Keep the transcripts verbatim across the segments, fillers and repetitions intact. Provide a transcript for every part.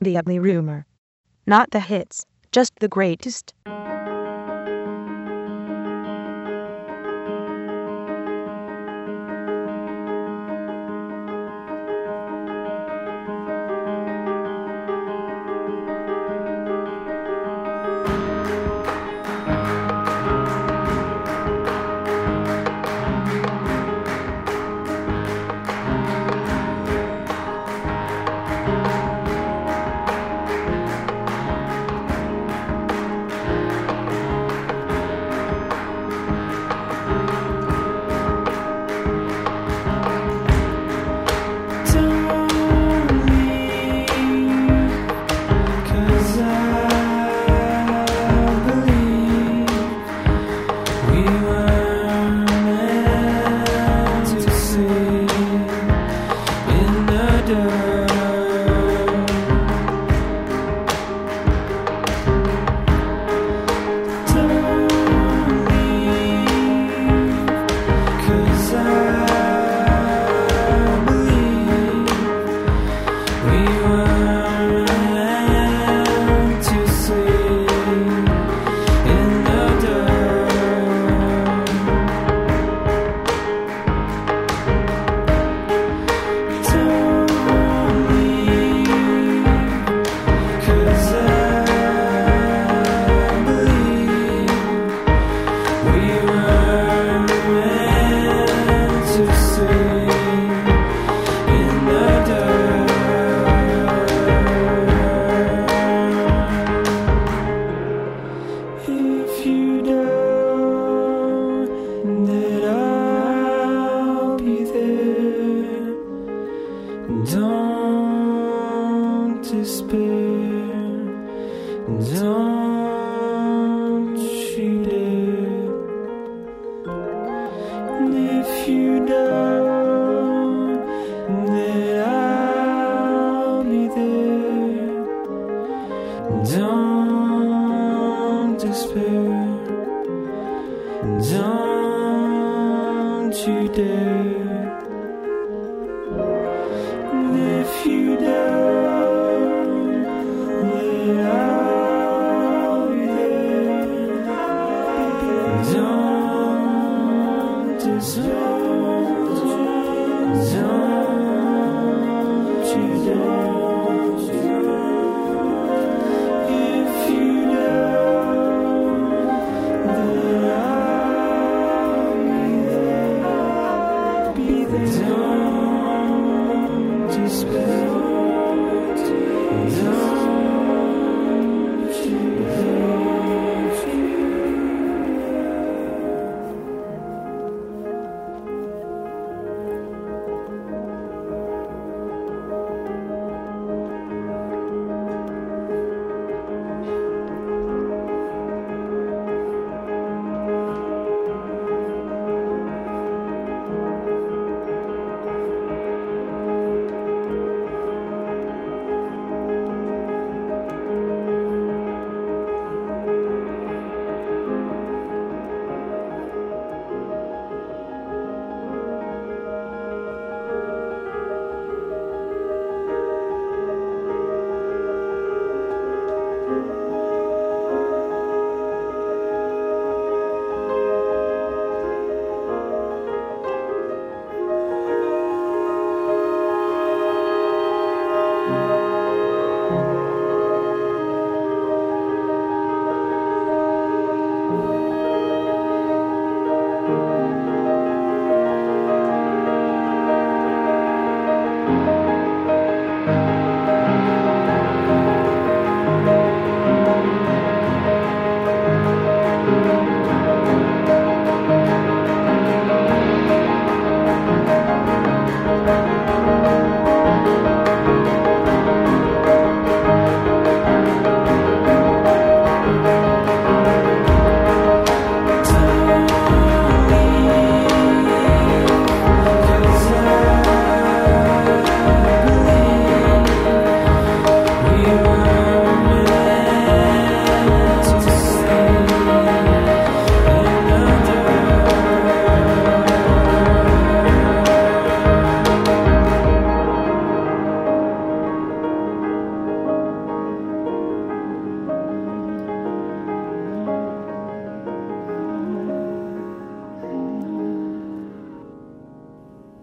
The Ugly Rumor. Not the hits, just the greatest. Thank you.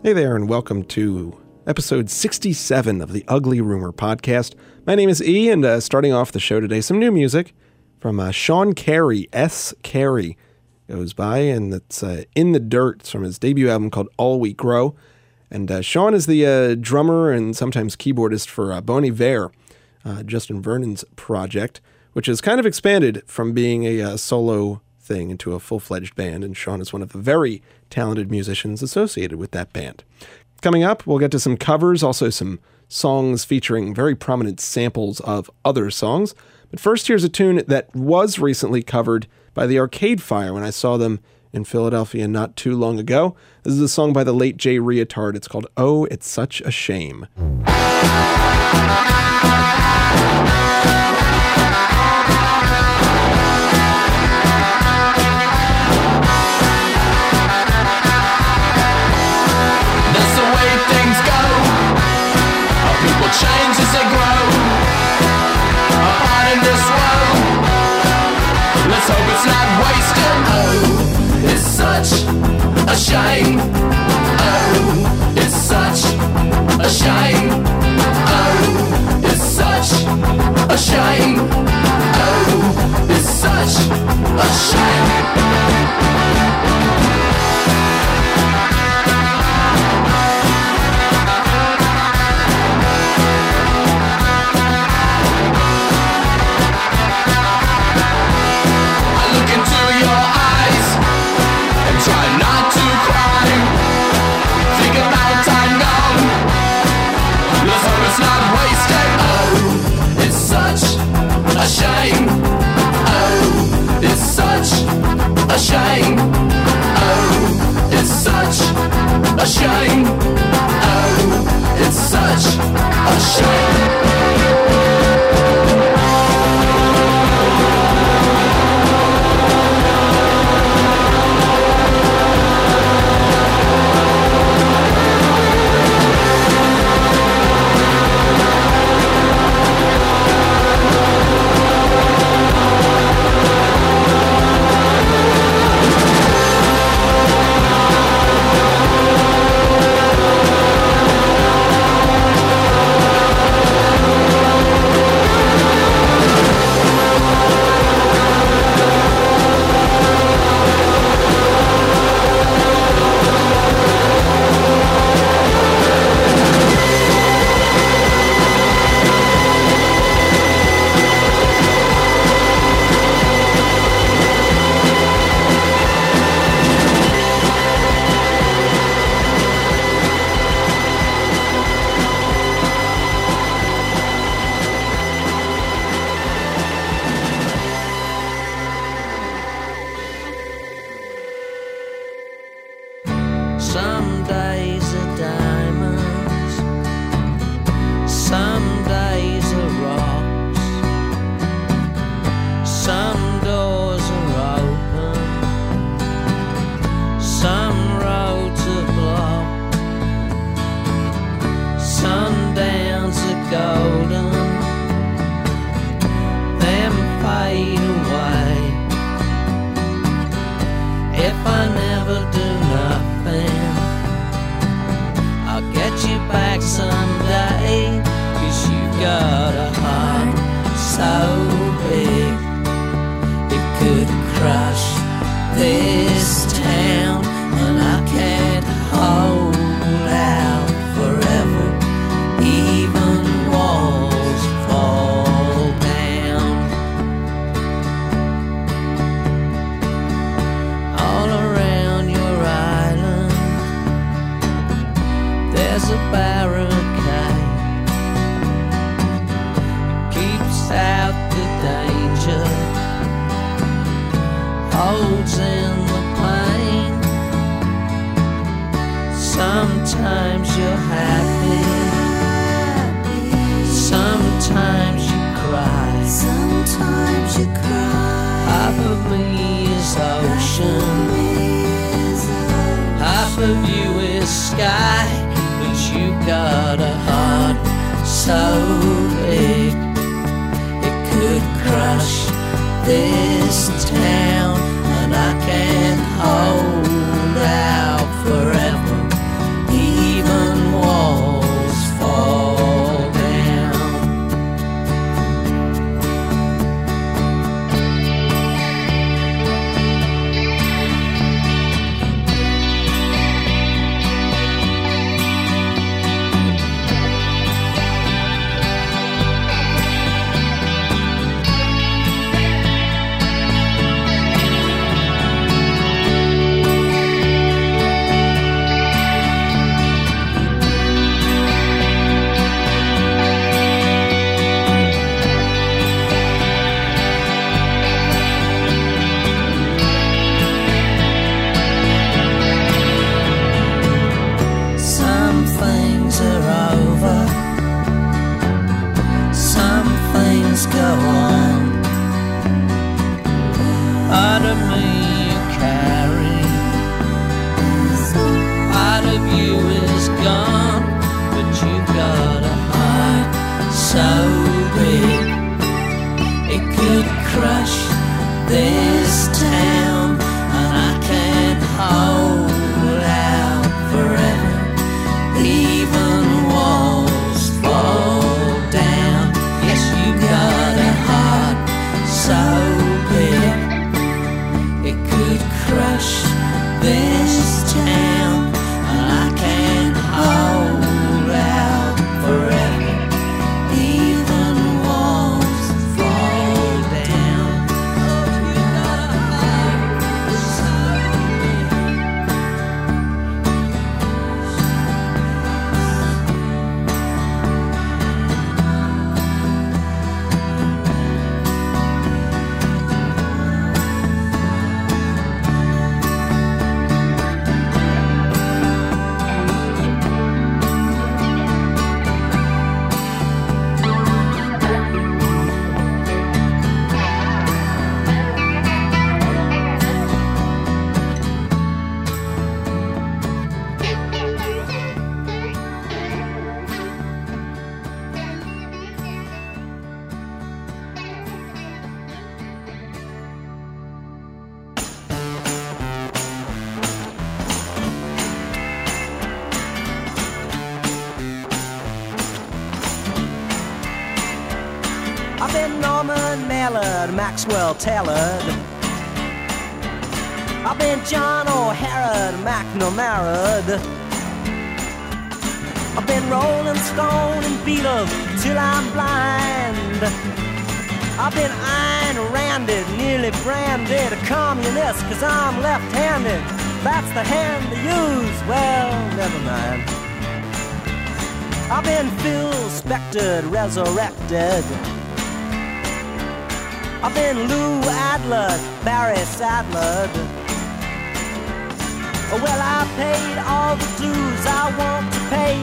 Hey there, and welcome to episode sixty-seven of the Ugly Rumor podcast. My name is E, and uh, starting off the show today, some new music from uh, Sean Carey, S. Carey goes by, and it's uh, In the Dirt. It's from his debut album called All We Grow. And uh, Sean is the uh, drummer and sometimes keyboardist for uh, Bon Iver, uh, Justin Vernon's project, which has kind of expanded from being a uh, solo thing into a full-fledged band, and Sean is one of the very talented musicians associated with that band. Coming up, we'll get to some covers, also some songs featuring very prominent samples of other songs. But first, here's a tune that was recently covered by the Arcade Fire when I saw them in Philadelphia not too long ago. This is a song by the late Jay Reatard. It's called Oh, It's Such a Shame. Change as they grow apart in this world. Let's hope it's not wasted. Oh, it's such a shame. Oh, it's such a shame. Oh, it's such a shame. Oh, it's such a shame. A shame, oh, it's such a shame, oh, it's such a shame, oh, it's such a Shame. This town, and I can't hold out forever. Maxwell Taylor. I've been John O'Hara and McNamara. I've been Rolling Stone and Beatles till I'm blind. I've been Ayn Randed, nearly branded a communist, cause I'm left-handed. That's the hand to use, well, never mind. I've been Phil Spector, resurrected. I've been Lou Adler, Barry Sadler. Well, I paid all the dues I want to pay,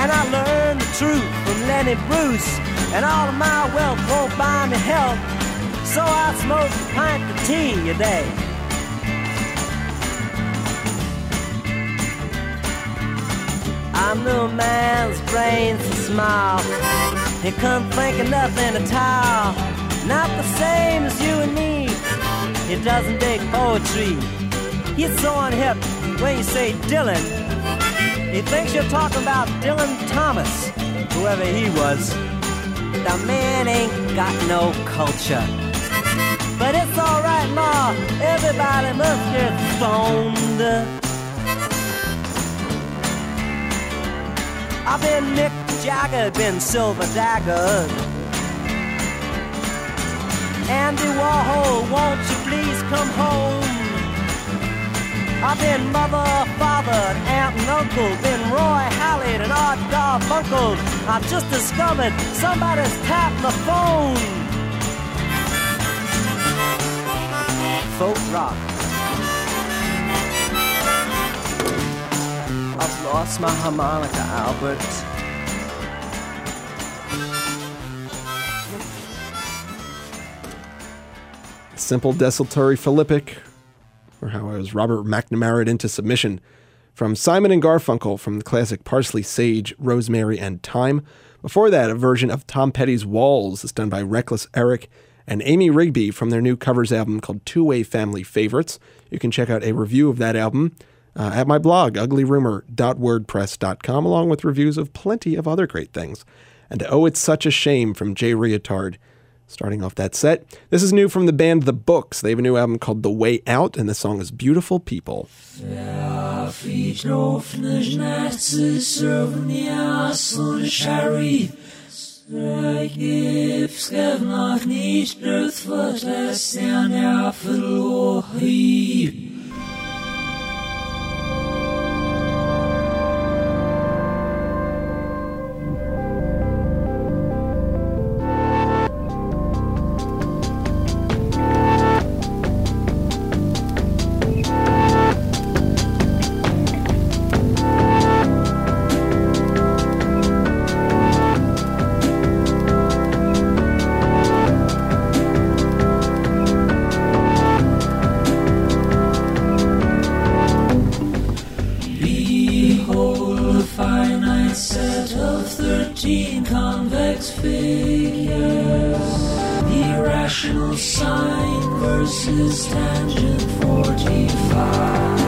and I learned the truth from Lenny Bruce, and all of my wealth won't buy me help, so I smoke a pint of tea a day. I'm no man's brains to smile. He couldn't think of nothing at all. Not the same as you and me. He doesn't dig poetry. He's so unhip when you say Dylan. He thinks you're talking about Dylan Thomas, whoever he was. The man ain't got no culture. But it's alright, Ma. Everybody must get stoned. I've been Nick Jagger, been Silver Dagger. Andy Warhol, won't you please come home? I've been mother, father, aunt and uncle, been Roy Hallett and Art Garfunkel. I've just discovered somebody's tapped the phone. Folk rock. I've lost my harmonica, Albert. Simple, desultory, Philippic, or how I was Robert McNamara'd into submission, from Simon and Garfunkel from the classic Parsley, Sage, Rosemary, and Thyme. Before that, a version of Tom Petty's Walls is done by Reckless Eric and Amy Rigby from their new covers album called Two-Way Family Favorites. You can check out a review of that album uh, at my blog, ugly rumor dot wordpress dot com, along with reviews of plenty of other great things. And Oh, It's Such a Shame from Jay Reatard. Starting off that set, this is new from the band The Books. They have a new album called The Way Out, and the song is Beautiful People. convex figures. The irrational sine versus tangent forty-five.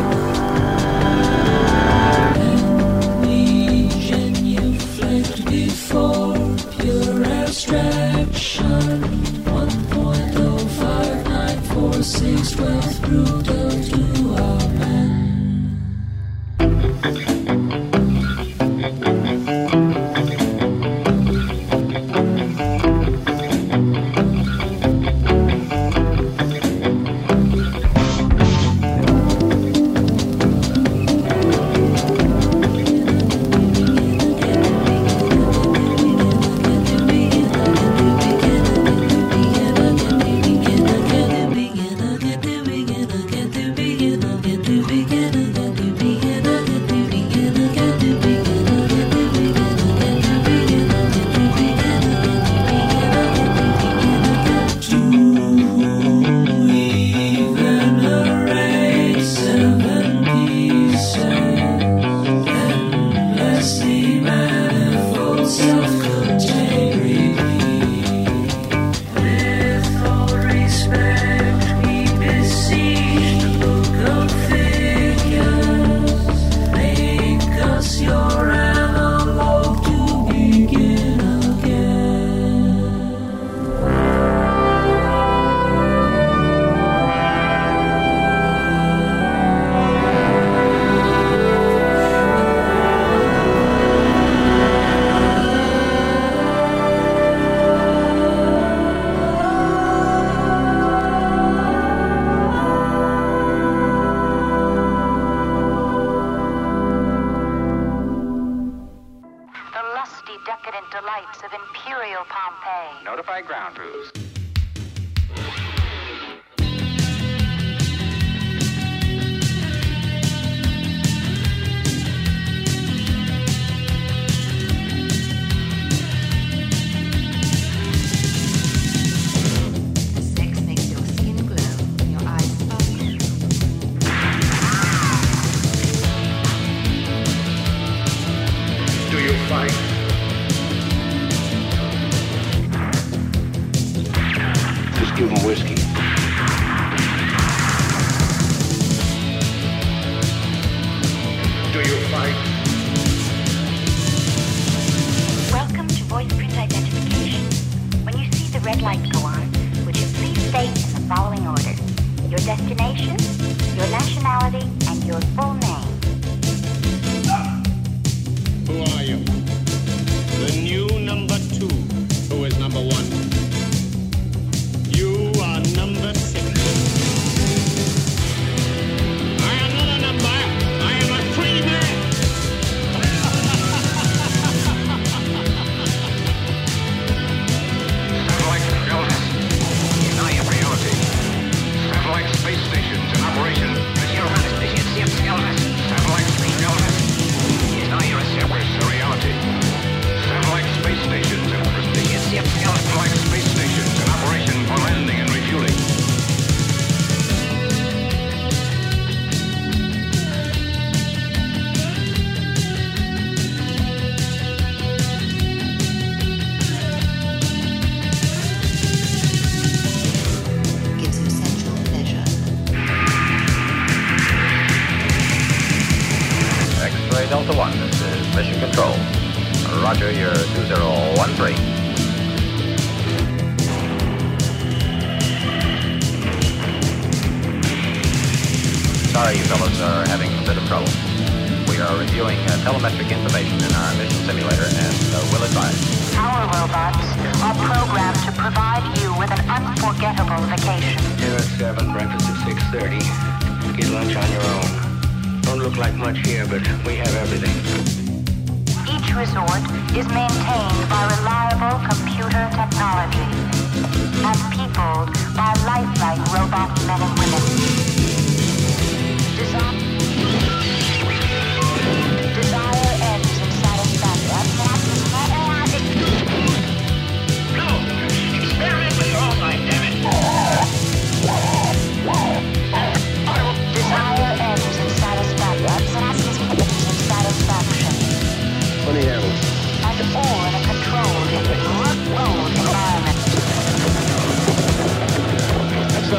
As all in a controlled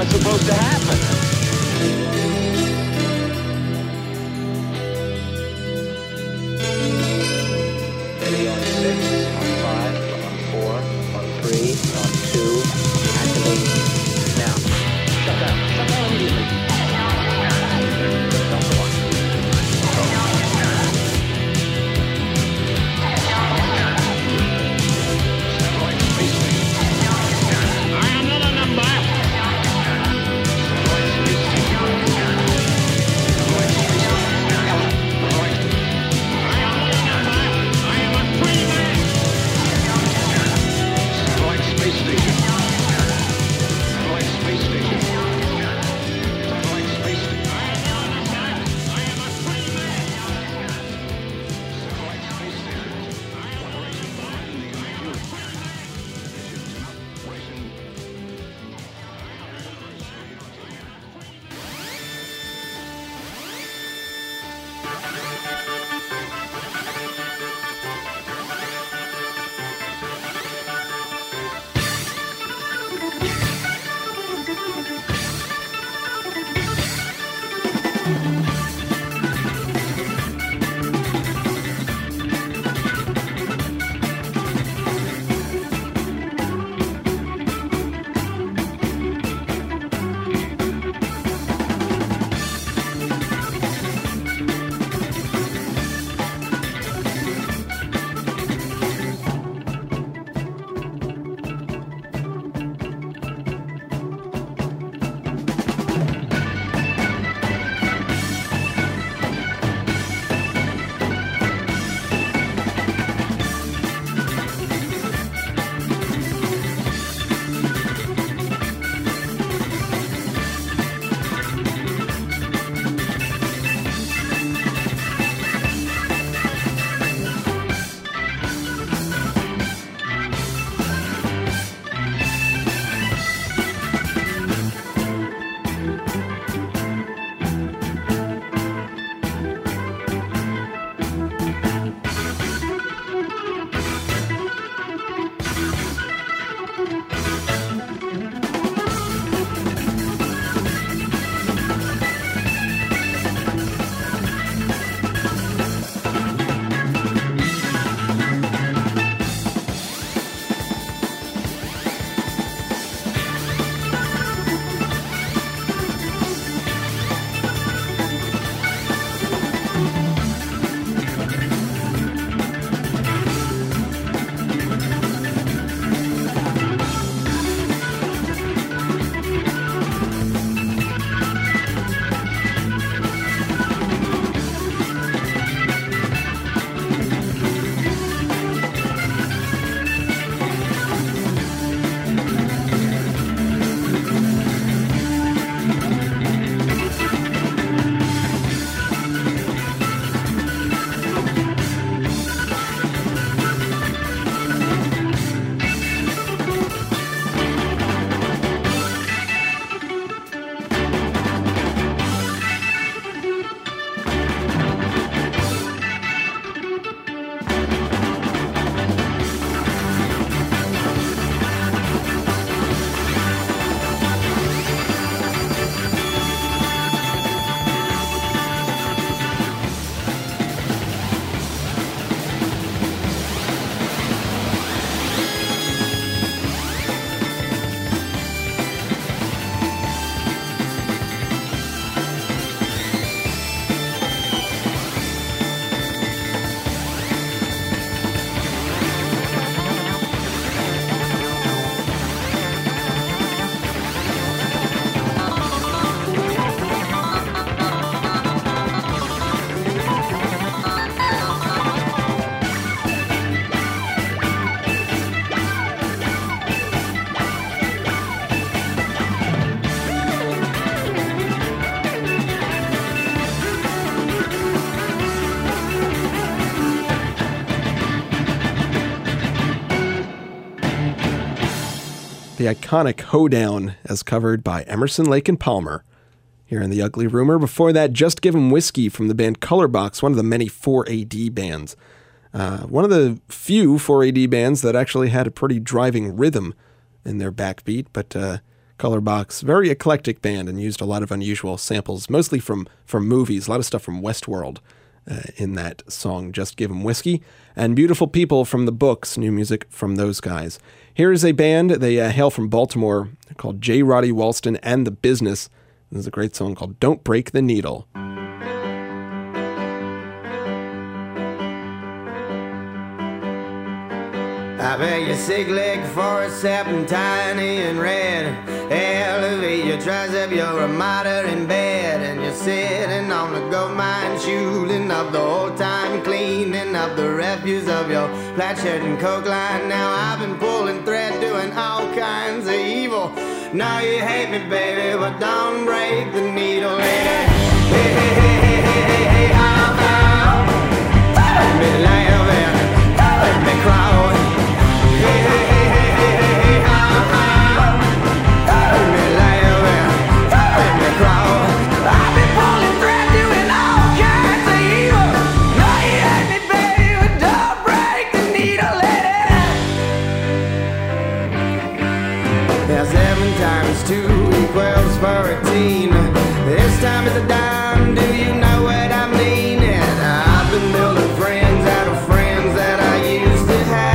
that's supposed to happen. The iconic Hoedown as covered by Emerson, Lake and Palmer here in The Ugly Rumor. Before that, Just Give 'Em Whiskey from the band Colorbox, one of the many four A D bands. Uh, one of the few four A D bands that actually had a pretty driving rhythm in their backbeat, but uh, Colorbox, very eclectic band, and used a lot of unusual samples, mostly from, from movies, a lot of stuff from Westworld uh, in that song, Just Give 'Em Whiskey, and Beautiful People from The Books, new music from those guys. Here is a band, they uh, hail from Baltimore, they're called J. Roddy Walston and The Business. There's a great song called Don't Break the Needle. I beg your sick leg for a serpentine and red. Elevate your tricep, you're a martyr in bed. And you're sitting on the gold mine, shooting up the whole time, cleaning up the refuse of your flat shirt and coke line. Now I've been pulling thread, doing all kinds of evil. Now you hate me, baby, but don't break the needle. Hey, hey, hey, hey, hey, hey, hey, hey, I'm out. Let me laugh and let me cry. Hey, hey, hey, hey, hey, hey, hey, ah, ah. Let me lay around, let me crawl. I've been pulling thread, doing all kinds of evil. No, you hate me, baby, but don't break the needle, let it out. Now seven times two equals fourteen. This time it's a dime, do you know what I mean? And I've been building friends out of friends that I used to have.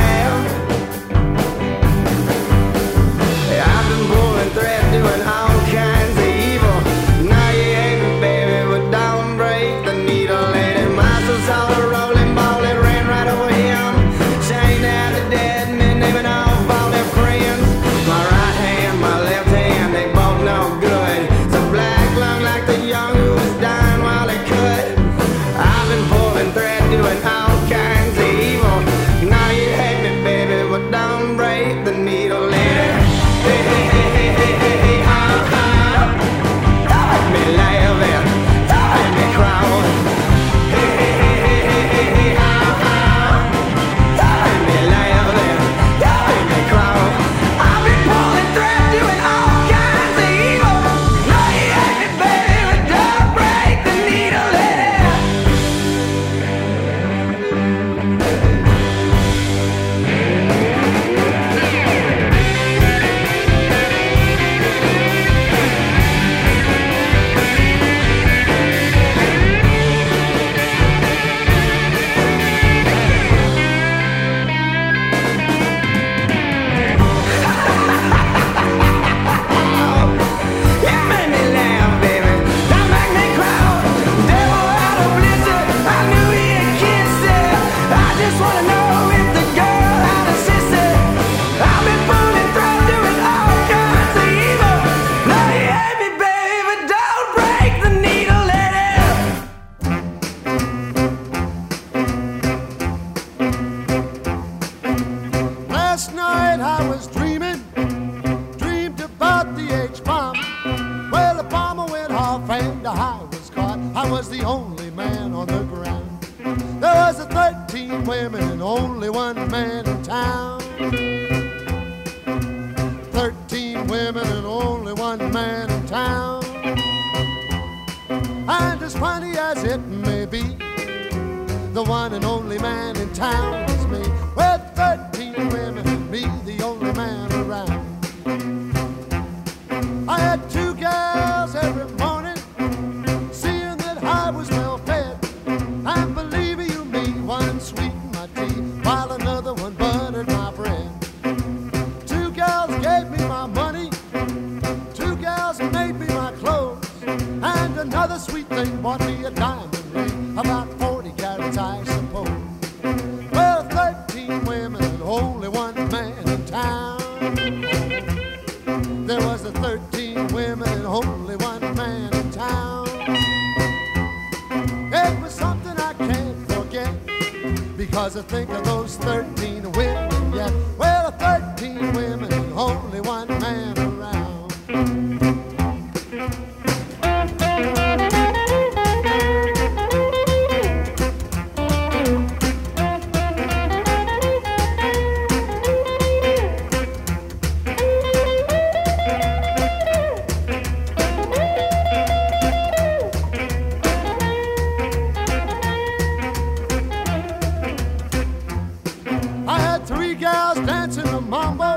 Three gals dancing the mambo,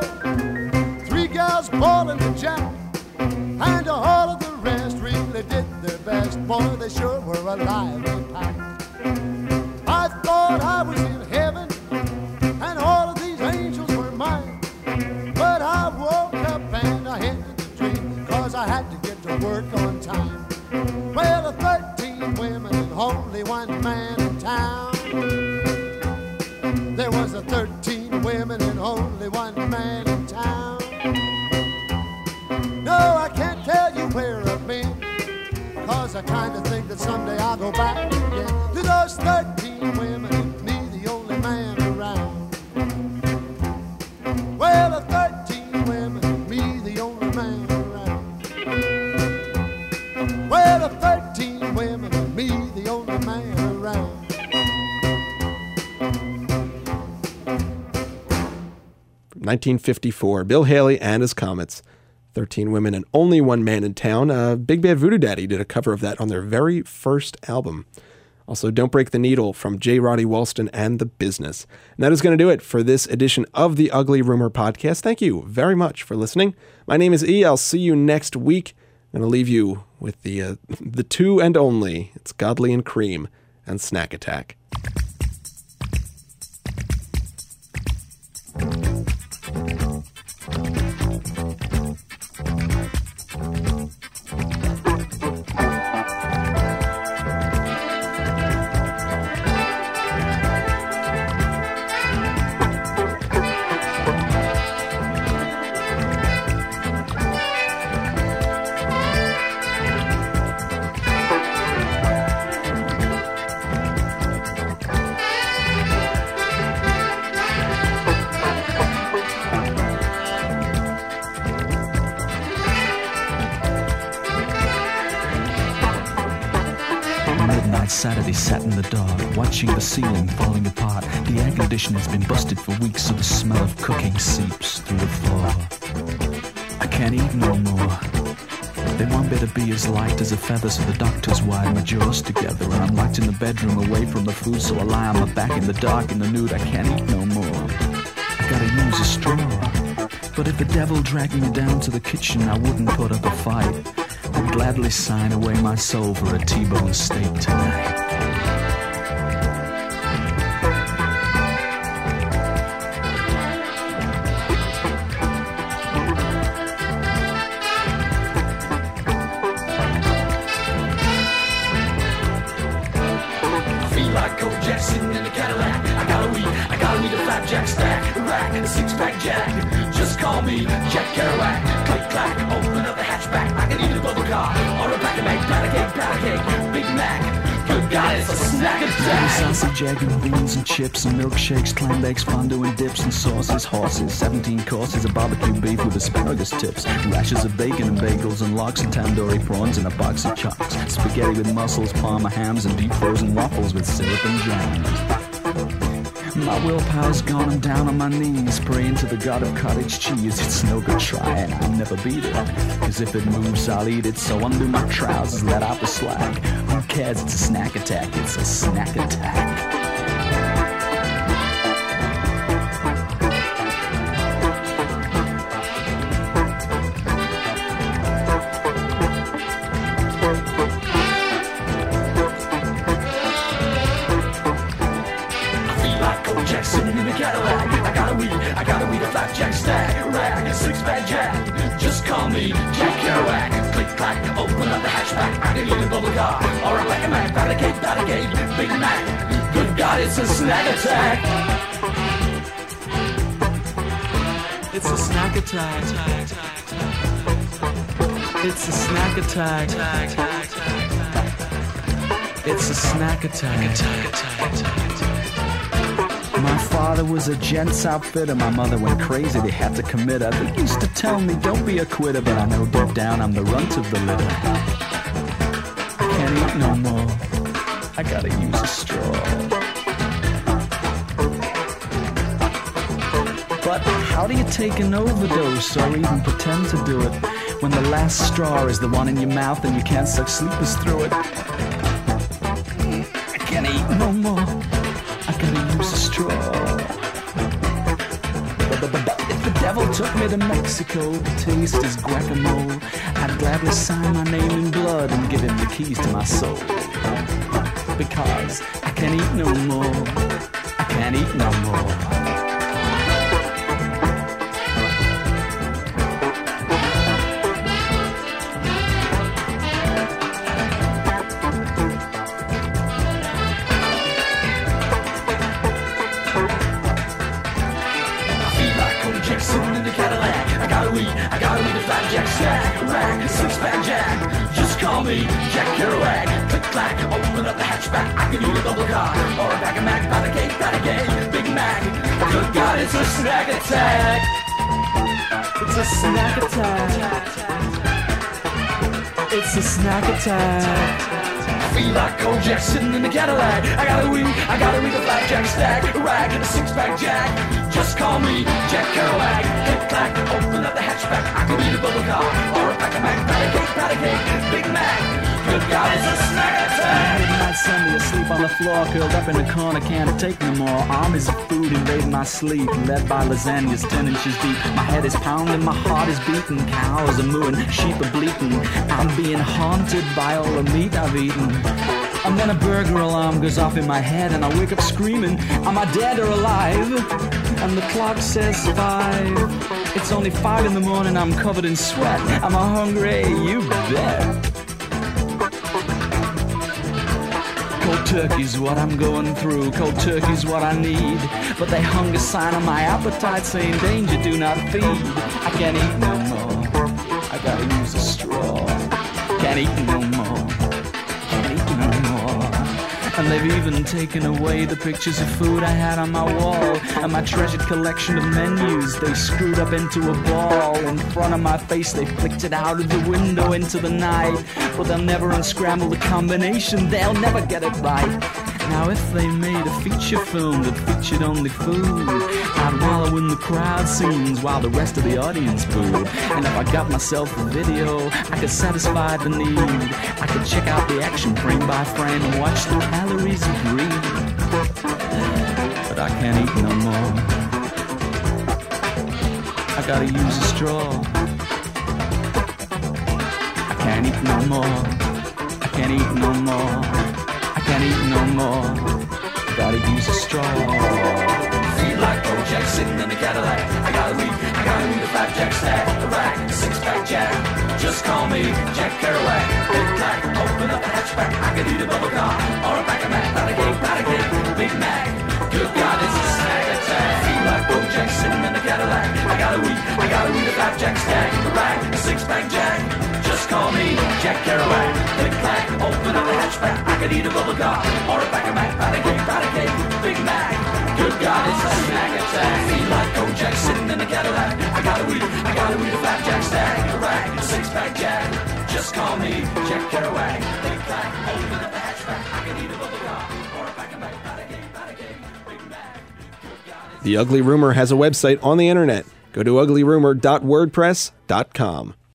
three gals balling the jack, boy, they sure were alive and packed. I thought I was in heaven, and all of these angels were mine. But I woke up and I had to dream, cause I had to get to work on time. Well, thirteen women and only one man in town. There was a thirteen women and only one man in town. No, I can't tell you where I've been, cause I kinda think that someday I'll go back again to those thirteen women and me, the only man around. Well, a thirteen women and me, the only man around. Well, a thirteen women and me, the only man around. nineteen fifty-four, Bill Haley and his Comets. thirteen women and only one man in town. Uh, Big Bad Voodoo Daddy did a cover of that on their very first album. Also, Don't Break the Needle from J. Roddy Walston and The Business. And that is going to do it for this edition of the Ugly Rumor podcast. Thank you very much for listening. My name is E. I'll see you next week. And I'll leave you with the, uh, the two and only. It's Godly and Cream and Snack Attack. Sat in the dark, watching the ceiling falling apart. The air conditioner has been busted for weeks, so the smell of cooking seeps through the floor. I can't eat no more. They want me to be as light as a feather, so the doctors wired my jaws together. And I'm locked in the bedroom away from the food, so I lie on my back in the dark, in the nude. I can't eat no more. I gotta use a straw. But if the devil dragged me down to the kitchen, I wouldn't put up a fight. I'd gladly sign away my soul for a T-bone steak tonight. Jagger, beans and chips and milkshakes, clam bakes, fondue and dips and sauces, horses, seventeen courses of barbecue beef with asparagus tips, rashers of bacon and bagels and lox and tandoori prawns and a box of chops, spaghetti with mussels, parma hams and deep frozen waffles with syrup and jam. My willpower's gone, I'm down on my knees, praying to the god of cottage cheese. It's no good trying, I'll never beat it, cause if it moves I'll eat it, so undo my trousers, let out the slack. Who cares, it's a snack attack, it's a snack attack. It's a snack attack. It's a snack attack. It's a snack attack. It's a snack attack. My father was a gents outfitter. My mother went crazy, they had to commit her. They used to tell me, don't be a quitter, but I know deep down I'm the runt of the litter. I can't eat no more. I gotta use a straw. But how do you take an overdose or even pretend to do it when the last straw is the one in your mouth and you can't suck sleepers through it? I can't eat no more. I gotta use a straw. But if the devil took me to Mexico to taste his guacamole. I'd gladly sign my name in blood and give him the keys to my soul. Because I can't eat no more. I can't eat no more. Jack Kerouac, click clack, open up the hatchback. I can eat a double car or a pack of Mac, pat a cake, pat a cake, Big Mac. Good God, it's a snack attack. It's a snack attack. It's a snack attack. I feel like Kojak sitting in the Cadillac. I gotta eat, I gotta eat a flapjack stack, a rack, and a six pack Jack. Just call me Jack Kerouac. Click clack, open up the hatchback. I can eat a double car or a pack of Mac, pat a cake, pat a cake, Big Mac. Good God, it's a snack attack! Midnight sun me asleep on the floor, curled up in a corner, can't take no more. Armies of food invade my sleep, led by lasagnas ten inches deep. My head is pounding, my heart is beating, cows are mooing, sheep are bleating. I'm being haunted by all the meat I've eaten. And then a burger alarm goes off in my head, and I wake up screaming, am I dead or alive? And the clock says five. It's only five in the morning, I'm covered in sweat. Am I hungry? You bet. Cold turkey's what I'm going through, cold turkey's what I need. But they hung a sign on my appetite saying, danger, do not feed. I can't eat no more, I gotta use a straw. Can't eat no more, can't eat no more. And they've even taken away the pictures of food I had on my wall. And my treasured collection of menus, they screwed up into a ball. In front of my face, they flicked it out of the window into the night. But they'll never unscramble the combination, they'll never get it right. Now if they made a feature film that featured only food, I'd wallow in the crowd scenes while the rest of the audience booed. And if I got myself a video, I could satisfy the need. I could check out the action frame by frame and watch the calories of greed. But I can't eat no more, I gotta use a straw. I can't eat no more, I can't eat no more, I can't eat no more, I gotta use a straw. Feel like Bojack sitting in the Cadillac. I gotta eat, I gotta eat a flapjack stack, a rack, a six-pack Jack. Just call me Jack Kerouac. Big Black, open up the hatchback. I could eat a bubble gum or a pack of Mac, not a cake, not a cake, Big Mac. Good God, it's a snack attack. Feel like Bojack sitting in the Cadillac. I gotta eat, I gotta eat a flapjack stack, a rack, a six-pack Jack. Just call me Jack Kerouac. Click clack, open up the hatchback. I could eat a bubble gum or a pack of Mac, pat a cake, pat a cake, Big Mac. Good God, it's a snack attack. Feel like Kojak sitting in the Cadillac. I gotta eat, I gotta eat a flapjack stack, a rack, a six-pack Jack. Just call me Jack Kerouac. Click clack, open up the hatchback. I could eat a bubble gum or a pack of Mac, pat a cake, pat a cake, Big Mac. Good God, it's a snack attack. The Ugly Rumor has a website on the internet. Go to ugly rumor dot wordpress dot com.